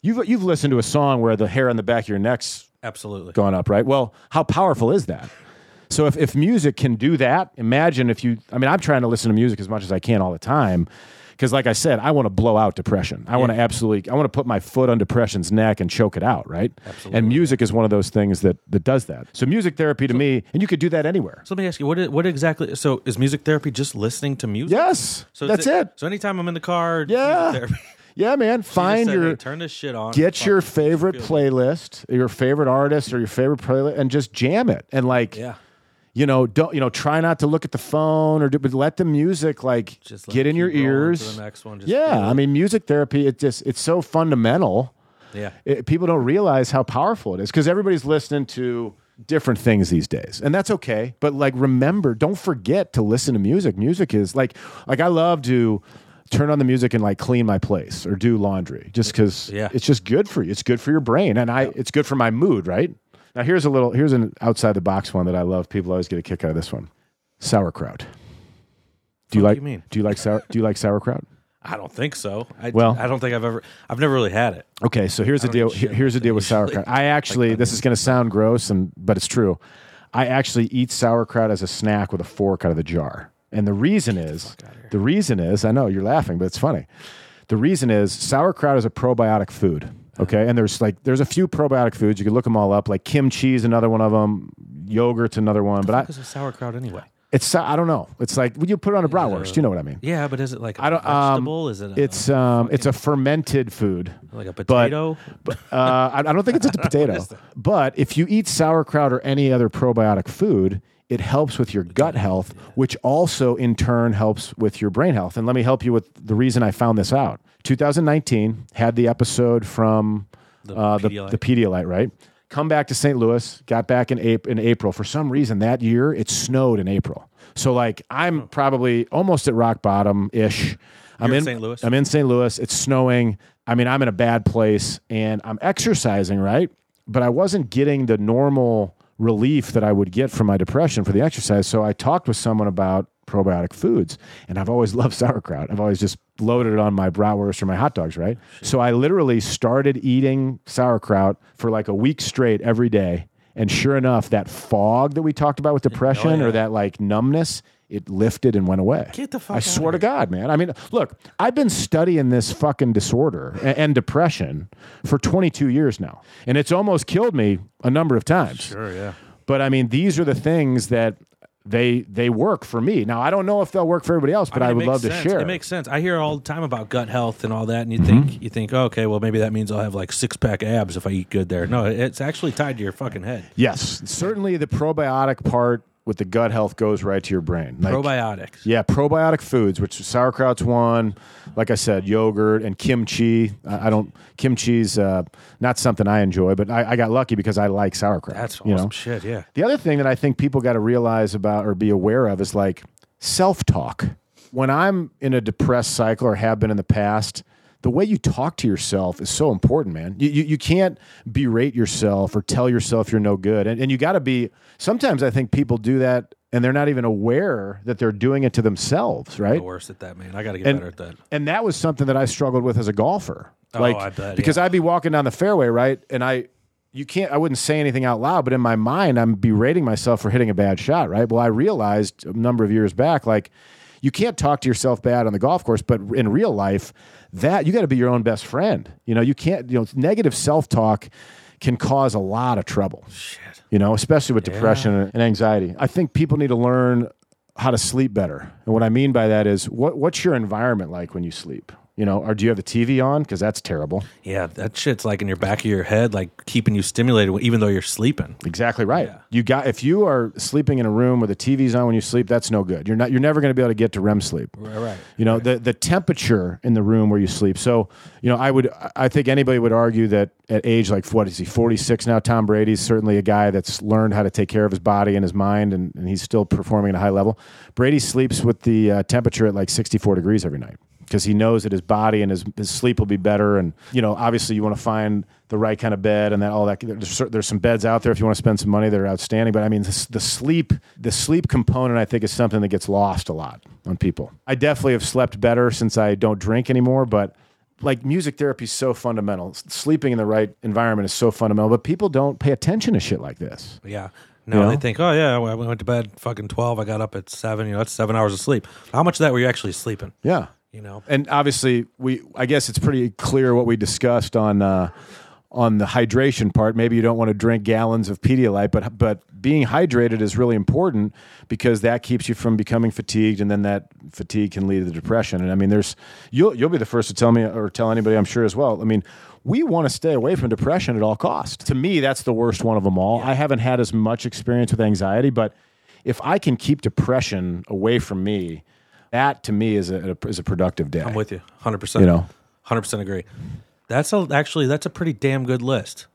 you've, you've listened to a song where the hair on the back of your neck's absolutely gone up, right? Well, how powerful is that? So if, if music can do that, imagine if you, I mean, I'm trying to listen to music as much as I can all the time. Because like I said, I want to blow out depression. I yeah. want to absolutely, I want to put my foot on depression's neck and choke it out, right? Absolutely. And music is one of those things that, that does that. So music therapy to so, me, and you could do that anywhere. So let me ask you, what is, what exactly, so is music therapy just listening to music? Yes, so that's it, it. So anytime I'm in the car, yeah. music therapy. Yeah, man. Find said, your hey, turn this shit on. Get your favorite playlist, your favorite artist or your favorite playlist, and just jam it. And like, yeah. You know, don't you know? Try not to look at the phone, or do, but let the music like just get in your ears. The next one, just yeah, I mean, music therapy. It just it's so fundamental. Yeah, it, people don't realize how powerful it is because everybody's listening to different things these days, and that's okay. But like, remember, don't forget to listen to music. Music is like, like I love to turn on the music and like clean my place or do laundry, just because yeah. it's just good for you. It's good for your brain, and I yeah. it's good for my mood, right? Now, here's a little, here's an outside the box one that I love. People always get a kick out of this one. Sauerkraut. Do you what like, do you mean? Do you like, sour, do you like sauerkraut? I don't think so. I, well, I don't think I've ever, I've never really had it. Okay. So here's the deal. Here's the deal with sauerkraut. I actually, like, this is going to sound gross and, but it's true. I actually eat sauerkraut as a snack with a fork out of the jar. And the reason is, the reason is, I know you're laughing, but it's funny. The reason is sauerkraut is a probiotic food. Okay, and there's like there's a few probiotic foods. You can look them all up. Like kimchi is another one of them. Yogurt's another one. What but the fuck I is a sauerkraut anyway. It's I don't know. It's like well, you put it on a bratwurst. A, you know what I mean? Yeah, but is it like a I don't, vegetable? Um, is it? A, it's um, it's a fermented food. Like a potato. But, but, uh, I don't think it's a potato. But if you eat sauerkraut or any other probiotic food, it helps with your gut health, which also in turn helps with your brain health. And let me help you with the reason I found this out. twenty nineteen, had the episode from the, uh, the, Pedialyte. the Pedialyte, right? Come back to Saint Louis, got back in, April, in April. For some reason, that year, it snowed in April. So, like, I'm probably almost at rock bottom-ish. I'm You're in Saint Louis? I'm in Saint Louis. It's snowing. I mean, I'm in a bad place, and I'm exercising, right? But I wasn't getting the normal relief that I would get from my depression for the exercise. So I talked with someone about probiotic foods, and I've always loved sauerkraut. I've always just loaded it on my bratwurst or my hot dogs, right? Shit. So I literally started eating sauerkraut for like a week straight every day, and sure enough, that fog that we talked about with depression oh, yeah. or that like numbness, it lifted and went away. Get the fuck I out swear to God, man. I mean, look, I've been studying this fucking disorder and, and depression for twenty-two years now, and it's almost killed me a number of times. Sure, yeah. But I mean, these are the things that They they work for me. Now, I don't know if they'll work for everybody else, but I, mean, I would love sense. to share. It makes sense. I hear all the time about gut health and all that, and you mm-hmm. think, you think, oh, okay, well, maybe that means I'll have like six-pack abs if I eat good there. No, it's actually tied to your fucking head. Yes. Certainly the probiotic part with the gut health goes right to your brain. Like, probiotics. Yeah, probiotic foods, which sauerkraut's one. Like I said, yogurt and kimchi. I, I don't kimchi's uh, not something I enjoy, but I, I got lucky because I like sauerkraut. That's awesome you know? shit. Yeah. The other thing that I think people got to realize about or be aware of is like self-talk. When I'm in a depressed cycle or have been in the past, the way you talk to yourself is so important, man. You you, you can't berate yourself or tell yourself you're no good. And, and you got to be, sometimes I think people do that and they're not even aware that they're doing it to themselves, right? I'm the worst at that, man. I got to get and, better at that. And that was something that I struggled with as a golfer. Oh, like, I bet. Because yeah. I'd be walking down the fairway, right? And I, you can't, I wouldn't say anything out loud, but in my mind, I'm berating myself for hitting a bad shot, right? Well, I realized a number of years back, like, you can't talk to yourself bad on the golf course, but in real life, that you got to be your own best friend. You know, you can't, you know, negative self-talk can cause a lot of trouble, Shit. you know, especially with yeah. depression and anxiety. I think people need to learn how to sleep better. And what I mean by that is what what's your environment like when you sleep? You know, or do you have a T V on? Because that's terrible. Yeah, that shit's like in your back of your head, like keeping you stimulated even though you're sleeping. Exactly right. Yeah. You got if you are sleeping in a room where the T V's on when you sleep, that's no good. You're not. You're never going to be able to get to REM sleep. Right. right you know right. the the temperature in the room where you sleep. So you know, I would. I think anybody would argue that at age like what is he forty-six now? Tom Brady's certainly a guy that's learned how to take care of his body and his mind, and, and he's still performing at a high level. Brady sleeps with the uh, temperature at like sixty-four degrees every night, because he knows that his body and his, his sleep will be better. And, you know, obviously you want to find the right kind of bed and that all that. There's, there's some beds out there if you want to spend some money that are outstanding. But I mean, the, the sleep, the sleep component, I think, is something that gets lost a lot on people. I definitely have slept better since I don't drink anymore, but like music therapy is so fundamental. Sleeping in the right environment is so fundamental, but people don't pay attention to shit like this. Yeah. No, you know? They think, oh, yeah, I went to bed fucking twelve. I got up at seven. You know, that's seven hours of sleep. How much of that were you actually sleeping? Yeah. You know, and obviously we, I guess it's pretty clear what we discussed on, uh, on the hydration part. Maybe you don't want to drink gallons of Pedialyte, but, but being hydrated is really important because that keeps you from becoming fatigued. And then that fatigue can lead to depression. And I mean, there's, you'll, you'll be the first to tell me or tell anybody, I'm sure as well. I mean, we want to stay away from depression at all costs. To me, that's the worst one of them all. Yeah. I haven't had as much experience with anxiety, but if I can keep depression away from me, that to me is a is a productive day. I'm with you, one hundred percent. You know, one hundred percent agree. That's a, actually that's a pretty damn good list.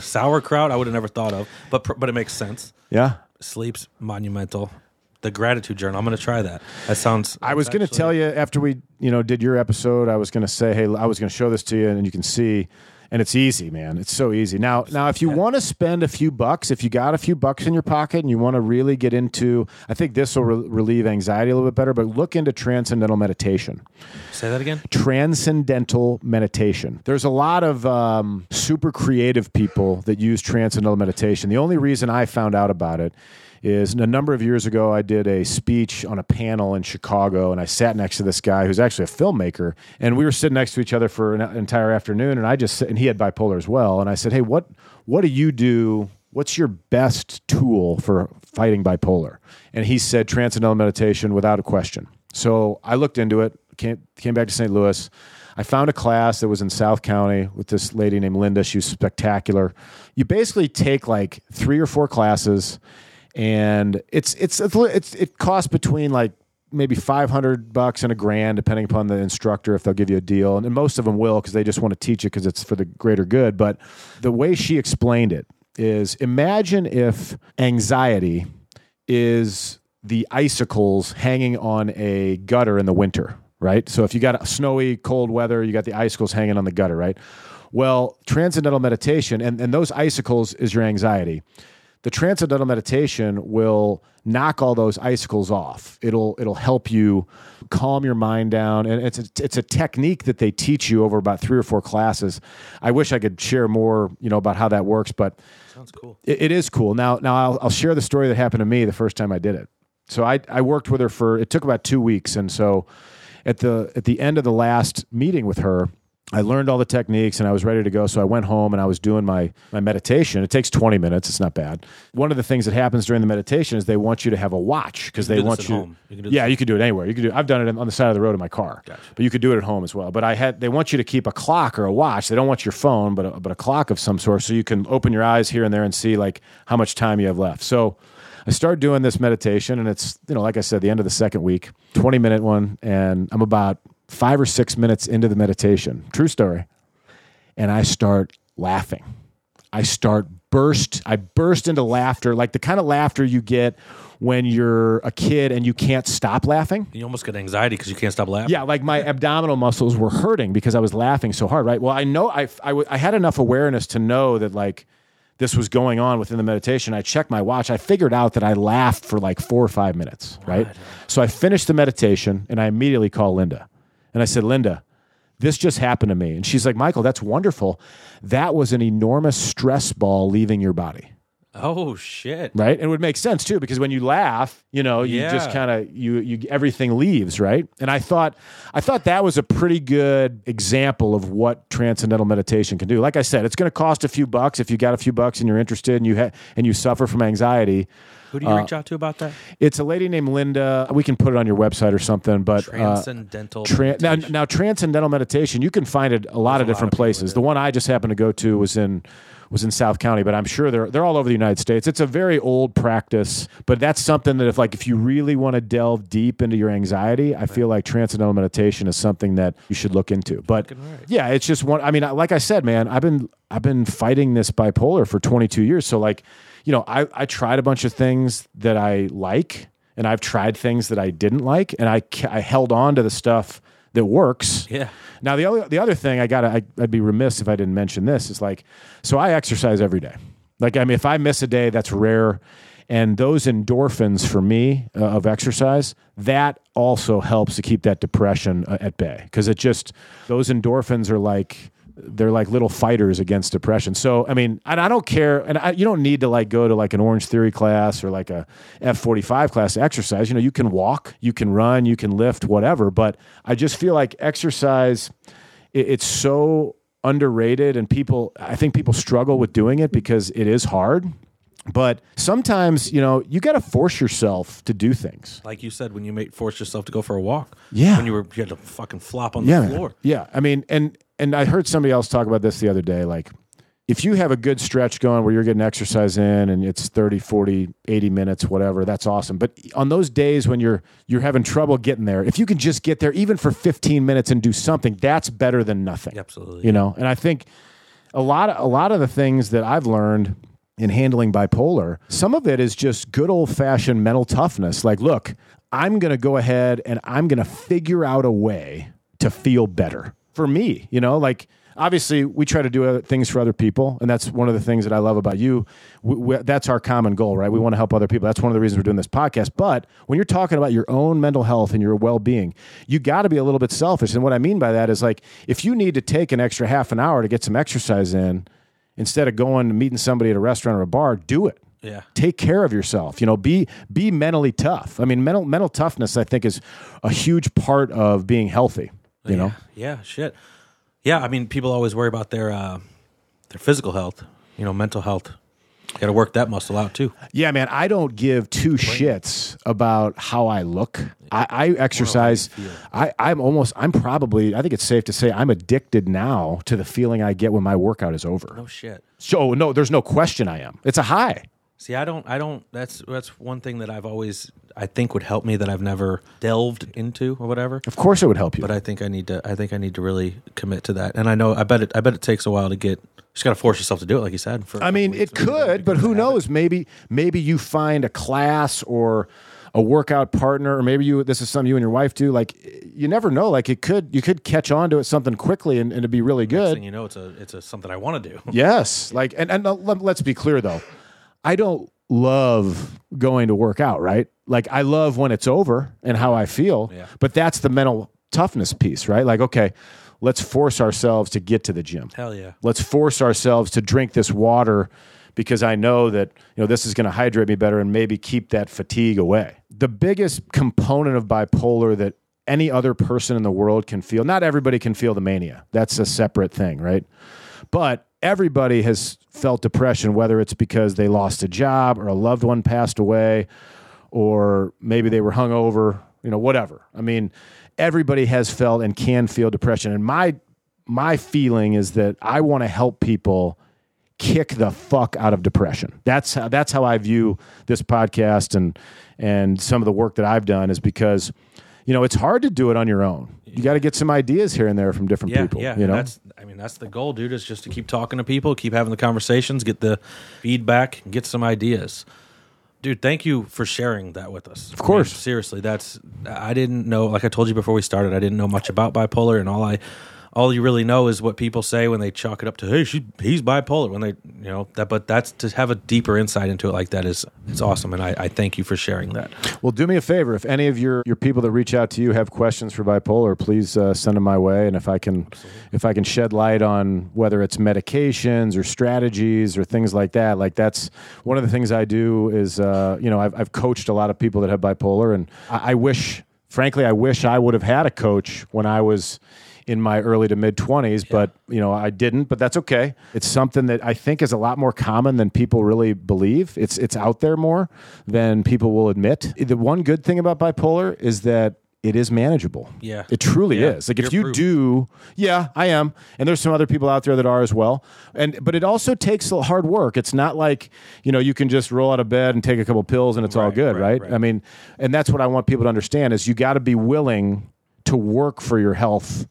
Sauerkraut, I would have never thought of, but but it makes sense. Yeah, sleep's monumental. The gratitude journal, I'm going to try that. That sounds. I was going to tell you after we you know did your episode, I was going to say, hey, I was going to show this to you, and you can see. And it's easy, man. It's so easy. Now, now, if you want to spend a few bucks, if you got a few bucks in your pocket and you want to really get into, I think this will re- relieve anxiety a little bit better, but look into Transcendental Meditation. Say that again? Transcendental Meditation. There's a lot of um, super creative people that use Transcendental Meditation. The only reason I found out about it is a number of years ago, I did a speech on a panel in Chicago, and I sat next to this guy who's actually a filmmaker, and we were sitting next to each other for an entire afternoon, and I just and he had bipolar as well, and I said, hey, what what do you do? What's your best tool for fighting bipolar? And he said, Transcendental Meditation, without a question. So I looked into it, came, came back to Saint Louis. I found a class that was in South County with this lady named Linda. She was spectacular. You basically take like three or four classes, and it's, it's it's it costs between like maybe five hundred bucks and a grand, depending upon the instructor, if they'll give you a deal. And, and most of them will, because they just want to teach it because it's for the greater good. But the way she explained it is, imagine if anxiety is the icicles hanging on a gutter in the winter, right? So if you got snowy, cold weather, you got the icicles hanging on the gutter, right? Well, Transcendental Meditation, and, and those icicles is your anxiety. The Transcendental Meditation will knock all those icicles off. It'll it'll help you calm your mind down, and it's a, it's a technique that they teach you over about three or four classes. I wish I could share more, you know, about how that works, but sounds cool. It, it is cool. Now now I'll I'll share the story that happened to me the first time I did it. So I I worked with her for it took about two weeks, and so at the at the end of the last meeting with her, I learned all the techniques and I was ready to go. So I went home and I was doing my, my meditation. It takes twenty minutes. It's not bad. One of the things that happens during the meditation is they want you to have a watch because they want you. you yeah, you could do it anywhere. You could do. I've done it on the side of the road in my car, gotcha. But you could do it at home as well. But I had they want you to keep a clock or a watch. They don't want your phone, but a, but a clock of some sort, so you can open your eyes here and there and see like how much time you have left. So I started doing this meditation, and it's, you know, like I said, the end of the second week, twenty minute one, and I'm about five or six minutes into the meditation, true story, and I start laughing. I start burst, I burst into laughter, like the kind of laughter you get when you're a kid and you can't stop laughing. You almost get anxiety because you can't stop laughing. Yeah, like my abdominal muscles were hurting because I was laughing so hard, right? Well, I know, I, I, I had enough awareness to know that like this was going on within the meditation. I checked my watch. I figured out that I laughed for like four or five minutes, right? right. So I finished the meditation and I immediately called Linda. And I said, Linda, this just happened to me. And she's like, Michael, that's wonderful. That was an enormous stress ball leaving your body. Oh, shit. Right? And it would make sense, too, because when you laugh, you know, you yeah. just kind of, you, you, everything leaves, right? And I thought, I thought that was a pretty good example of what Transcendental Meditation can do. Like I said, it's going to cost a few bucks. If you got a few bucks and you're interested and you ha- and you suffer from anxiety, Who do you uh, reach out to about that? It's a lady named Linda. We can put it on your website or something. But Transcendental. Uh, tra- now, now, Transcendental Meditation, you can find it a lot There's of different lot of places. The one I just happened to go to was in was in South County, but I'm sure they're they're all over the United States. It's a very old practice, but that's something that if like if you really want to delve deep into your anxiety, I right. feel like Transcendental Meditation is something that you should look into. But right. yeah, it's just one. I mean, like I said, man, I've been I've been fighting this bipolar for twenty-two years, so like. You know, I, I tried a bunch of things that I like, and I've tried things that I didn't like, and I, I held on to the stuff that works. Yeah. Now, the other, the other thing I gotta, I, I'd be remiss if I didn't mention this, is like, so I exercise every day. Like, I mean, if I miss a day, that's rare. And those endorphins for me uh, of exercise, that also helps to keep that depression uh, at bay. Because it just, those endorphins are like... they're like little fighters against depression. So, I mean, and I don't care. And I, you don't need to like go to like an Orange Theory class or like a F forty-five class to exercise. You know, you can walk, you can run, you can lift, whatever. But I just feel like exercise, it, it's so underrated. And people, I think people struggle with doing it because it is hard. But sometimes, you know, you got to force yourself to do things. Like you said, when you made, force yourself to go for a walk. Yeah. When you were, you had to fucking flop on the yeah. floor. Yeah. I mean, and, And I heard somebody else talk about this the other day. Like, if you have a good stretch going where you're getting exercise in and it's thirty, forty, eighty minutes, whatever, that's awesome. But on those days when you're you're having trouble getting there, if you can just get there even for fifteen minutes and do something, that's better than nothing. Absolutely. You know, and I think a lot of, a lot of the things that I've learned in handling bipolar, some of it is just good old-fashioned mental toughness. Like, look, I'm going to go ahead and I'm going to figure out a way to feel better. For me, you know, like obviously we try to do other things for other people. And that's one of the things that I love about you. We, we, that's our common goal, right? We want to help other people. That's one of the reasons we're doing this podcast. But when you're talking about your own mental health and your well-being, you got to be a little bit selfish. And what I mean by that is like, if you need to take an extra half an hour to get some exercise in, instead of going and meeting somebody at a restaurant or a bar, do it. Yeah. Take care of yourself. You know, be be mentally tough. I mean, mental mental toughness, I think, is a huge part of being healthy. You know? Yeah, yeah, shit. Yeah, I mean, people always worry about their uh, their physical health, you know, mental health. Got to work that muscle out, too. Yeah, man, I don't give two shits about how I look. I, I exercise. I, I'm almost, I'm probably, I think it's safe to say I'm addicted now to the feeling I get when my workout is over. No shit. So, no, there's no question I am. It's a high. See, I don't, I don't, that's, that's one thing that I've always, I think would help me that I've never delved into or whatever. Of course it would help you. But I think I need to, I think I need to really commit to that. And I know, I bet it, I bet it takes a while to get, you just got to force yourself to do it, like you said. For I mean, it could, but who knows? Maybe, maybe you find a class or a workout partner, or maybe you, this is something you and your wife do. Like, you never know. Like it could, you could catch on to it something quickly and, and it'd be really good. Next thing you know, it's a, it's a something I want to do. Yes. Like, and, and let's be clear though. I don't love going to work out, right? Like I love when it's over and how I feel, yeah. But that's the mental toughness piece, right? Like, okay, let's force ourselves to get to the gym. Hell yeah. Let's force ourselves to drink this water because I know that, you know, this is going to hydrate me better and maybe keep that fatigue away. The biggest component of bipolar that any other person in the world can feel, not everybody can feel the mania. That's a separate thing, right? But everybody has felt depression, whether it's because they lost a job or a loved one passed away, or maybe they were hungover, you know, whatever. I mean, everybody has felt and can feel depression. And my my feeling is that I want to help people kick the fuck out of depression. That's how that's how I view this podcast and and some of the work that I've done is because, you know, it's hard to do it on your own. You got to get some ideas here and there from different yeah, people. Yeah, you know? That's, I mean, that's the goal, dude, is just to keep talking to people, keep having the conversations, get the feedback, get some ideas. Dude, thank you for sharing that with us. Of course. I mean, seriously, that's, I didn't know, like I told you before we started, I didn't know much about bipolar, and all I, all you really know is what people say when they chalk it up to, hey, she, he's bipolar, when they, you know, that. But that's, to have a deeper insight into it like that is, it's awesome, and I, I thank you for sharing that. Well, do me a favor. If any of your, your people that reach out to you have questions for bipolar, please uh, send them my way, and if I can Absolutely. if I can shed light on whether it's medications or strategies or things like that, like that's one of the things I do is, uh, you know, I've, I've coached a lot of people that have bipolar, and I, I wish... frankly, I wish I would have had a coach when I was in my early to mid-twenties, yeah. but you know, I didn't, but that's okay. It's something that I think is a lot more common than people really believe. It's it's out there more than people will admit. The one good thing about bipolar is that it is manageable. Yeah. It truly yeah. is. Like You're if you proof. do, yeah, I am. And there's some other people out there that are as well. And but it also takes hard work. It's not like, you know, you can just roll out of bed and take a couple pills and it's right, all good, right, right? right? I mean, and that's what I want people to understand is you got to be willing to work for your health,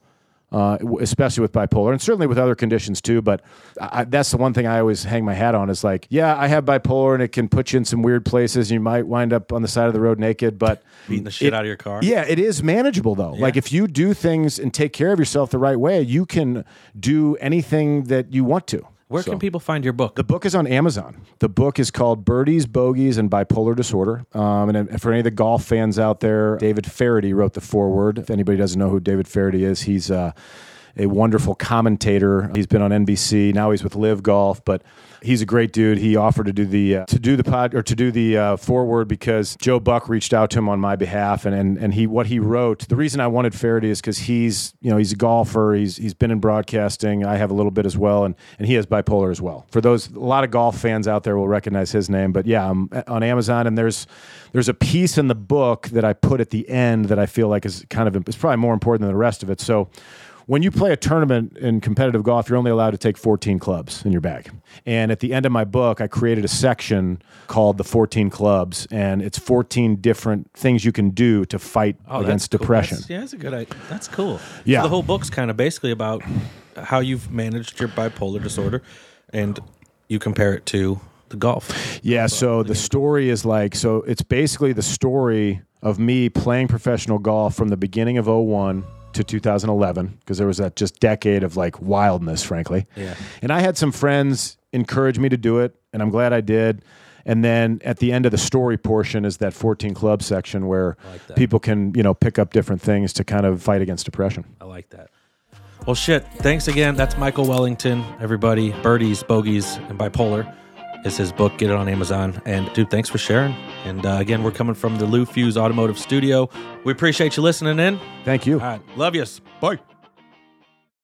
uh, especially with bipolar and certainly with other conditions too. But I, that's the one thing I always hang my hat on is like, yeah, I have bipolar and it can put you in some weird places. You might wind up on the side of the road naked, but beating the shit it, out of your car. Yeah. It is manageable though. Yeah. Like if you do things and take care of yourself the right way, you can do anything that you want to. Where so, can people find your book? The book is on Amazon. The book is called Birdies, Bogeys, and Bipolar Disorder. Um, and for any of the golf fans out there, David Faraday wrote the foreword. If anybody doesn't know who David Faraday is, he's uh, a wonderful commentator. He's been on N B C. Now he's with Live Golf, but he's a great dude. He offered to do the uh, to do the pod or to do the uh, foreword because Joe Buck reached out to him on my behalf, and and and he what he wrote. The reason I wanted Faraday is because he's you know he's a golfer. He's he's been in broadcasting. I have a little bit as well, and and he has bipolar as well. For those a lot of golf fans out there will recognize his name, but yeah, I'm on Amazon, and there's there's a piece in the book that I put at the end that I feel like is kind of it's probably more important than the rest of it. So. When you play a tournament in competitive golf, you're only allowed to take fourteen clubs in your bag. And at the end of my book, I created a section called the fourteen clubs, and it's fourteen different things you can do to fight oh, against that's depression. Cool. That's, yeah, that's a good idea. That's cool. Yeah. So the whole book's kind of basically about how you've managed your bipolar disorder, and you compare it to the golf. Yeah, so, so the story is like, so it's basically the story of me playing professional golf from the beginning of oh one to two thousand eleven, because there was that just decade of like wildness, frankly. Yeah. And I had some friends encourage me to do it, and I'm glad I did. And then at the end of the story portion is that fourteen club section where like people can, you know, pick up different things to kind of fight against depression. I like that. Well, shit. Thanks again. That's Michael Wellington, everybody. Birdies, Bogeys, and Bipolar is his book. Get it on Amazon. And dude, thanks for sharing. And uh, again, we're coming from the Lou Fues Automotive Studio. We appreciate you listening in. Thank you. All right. Love yous. Bye.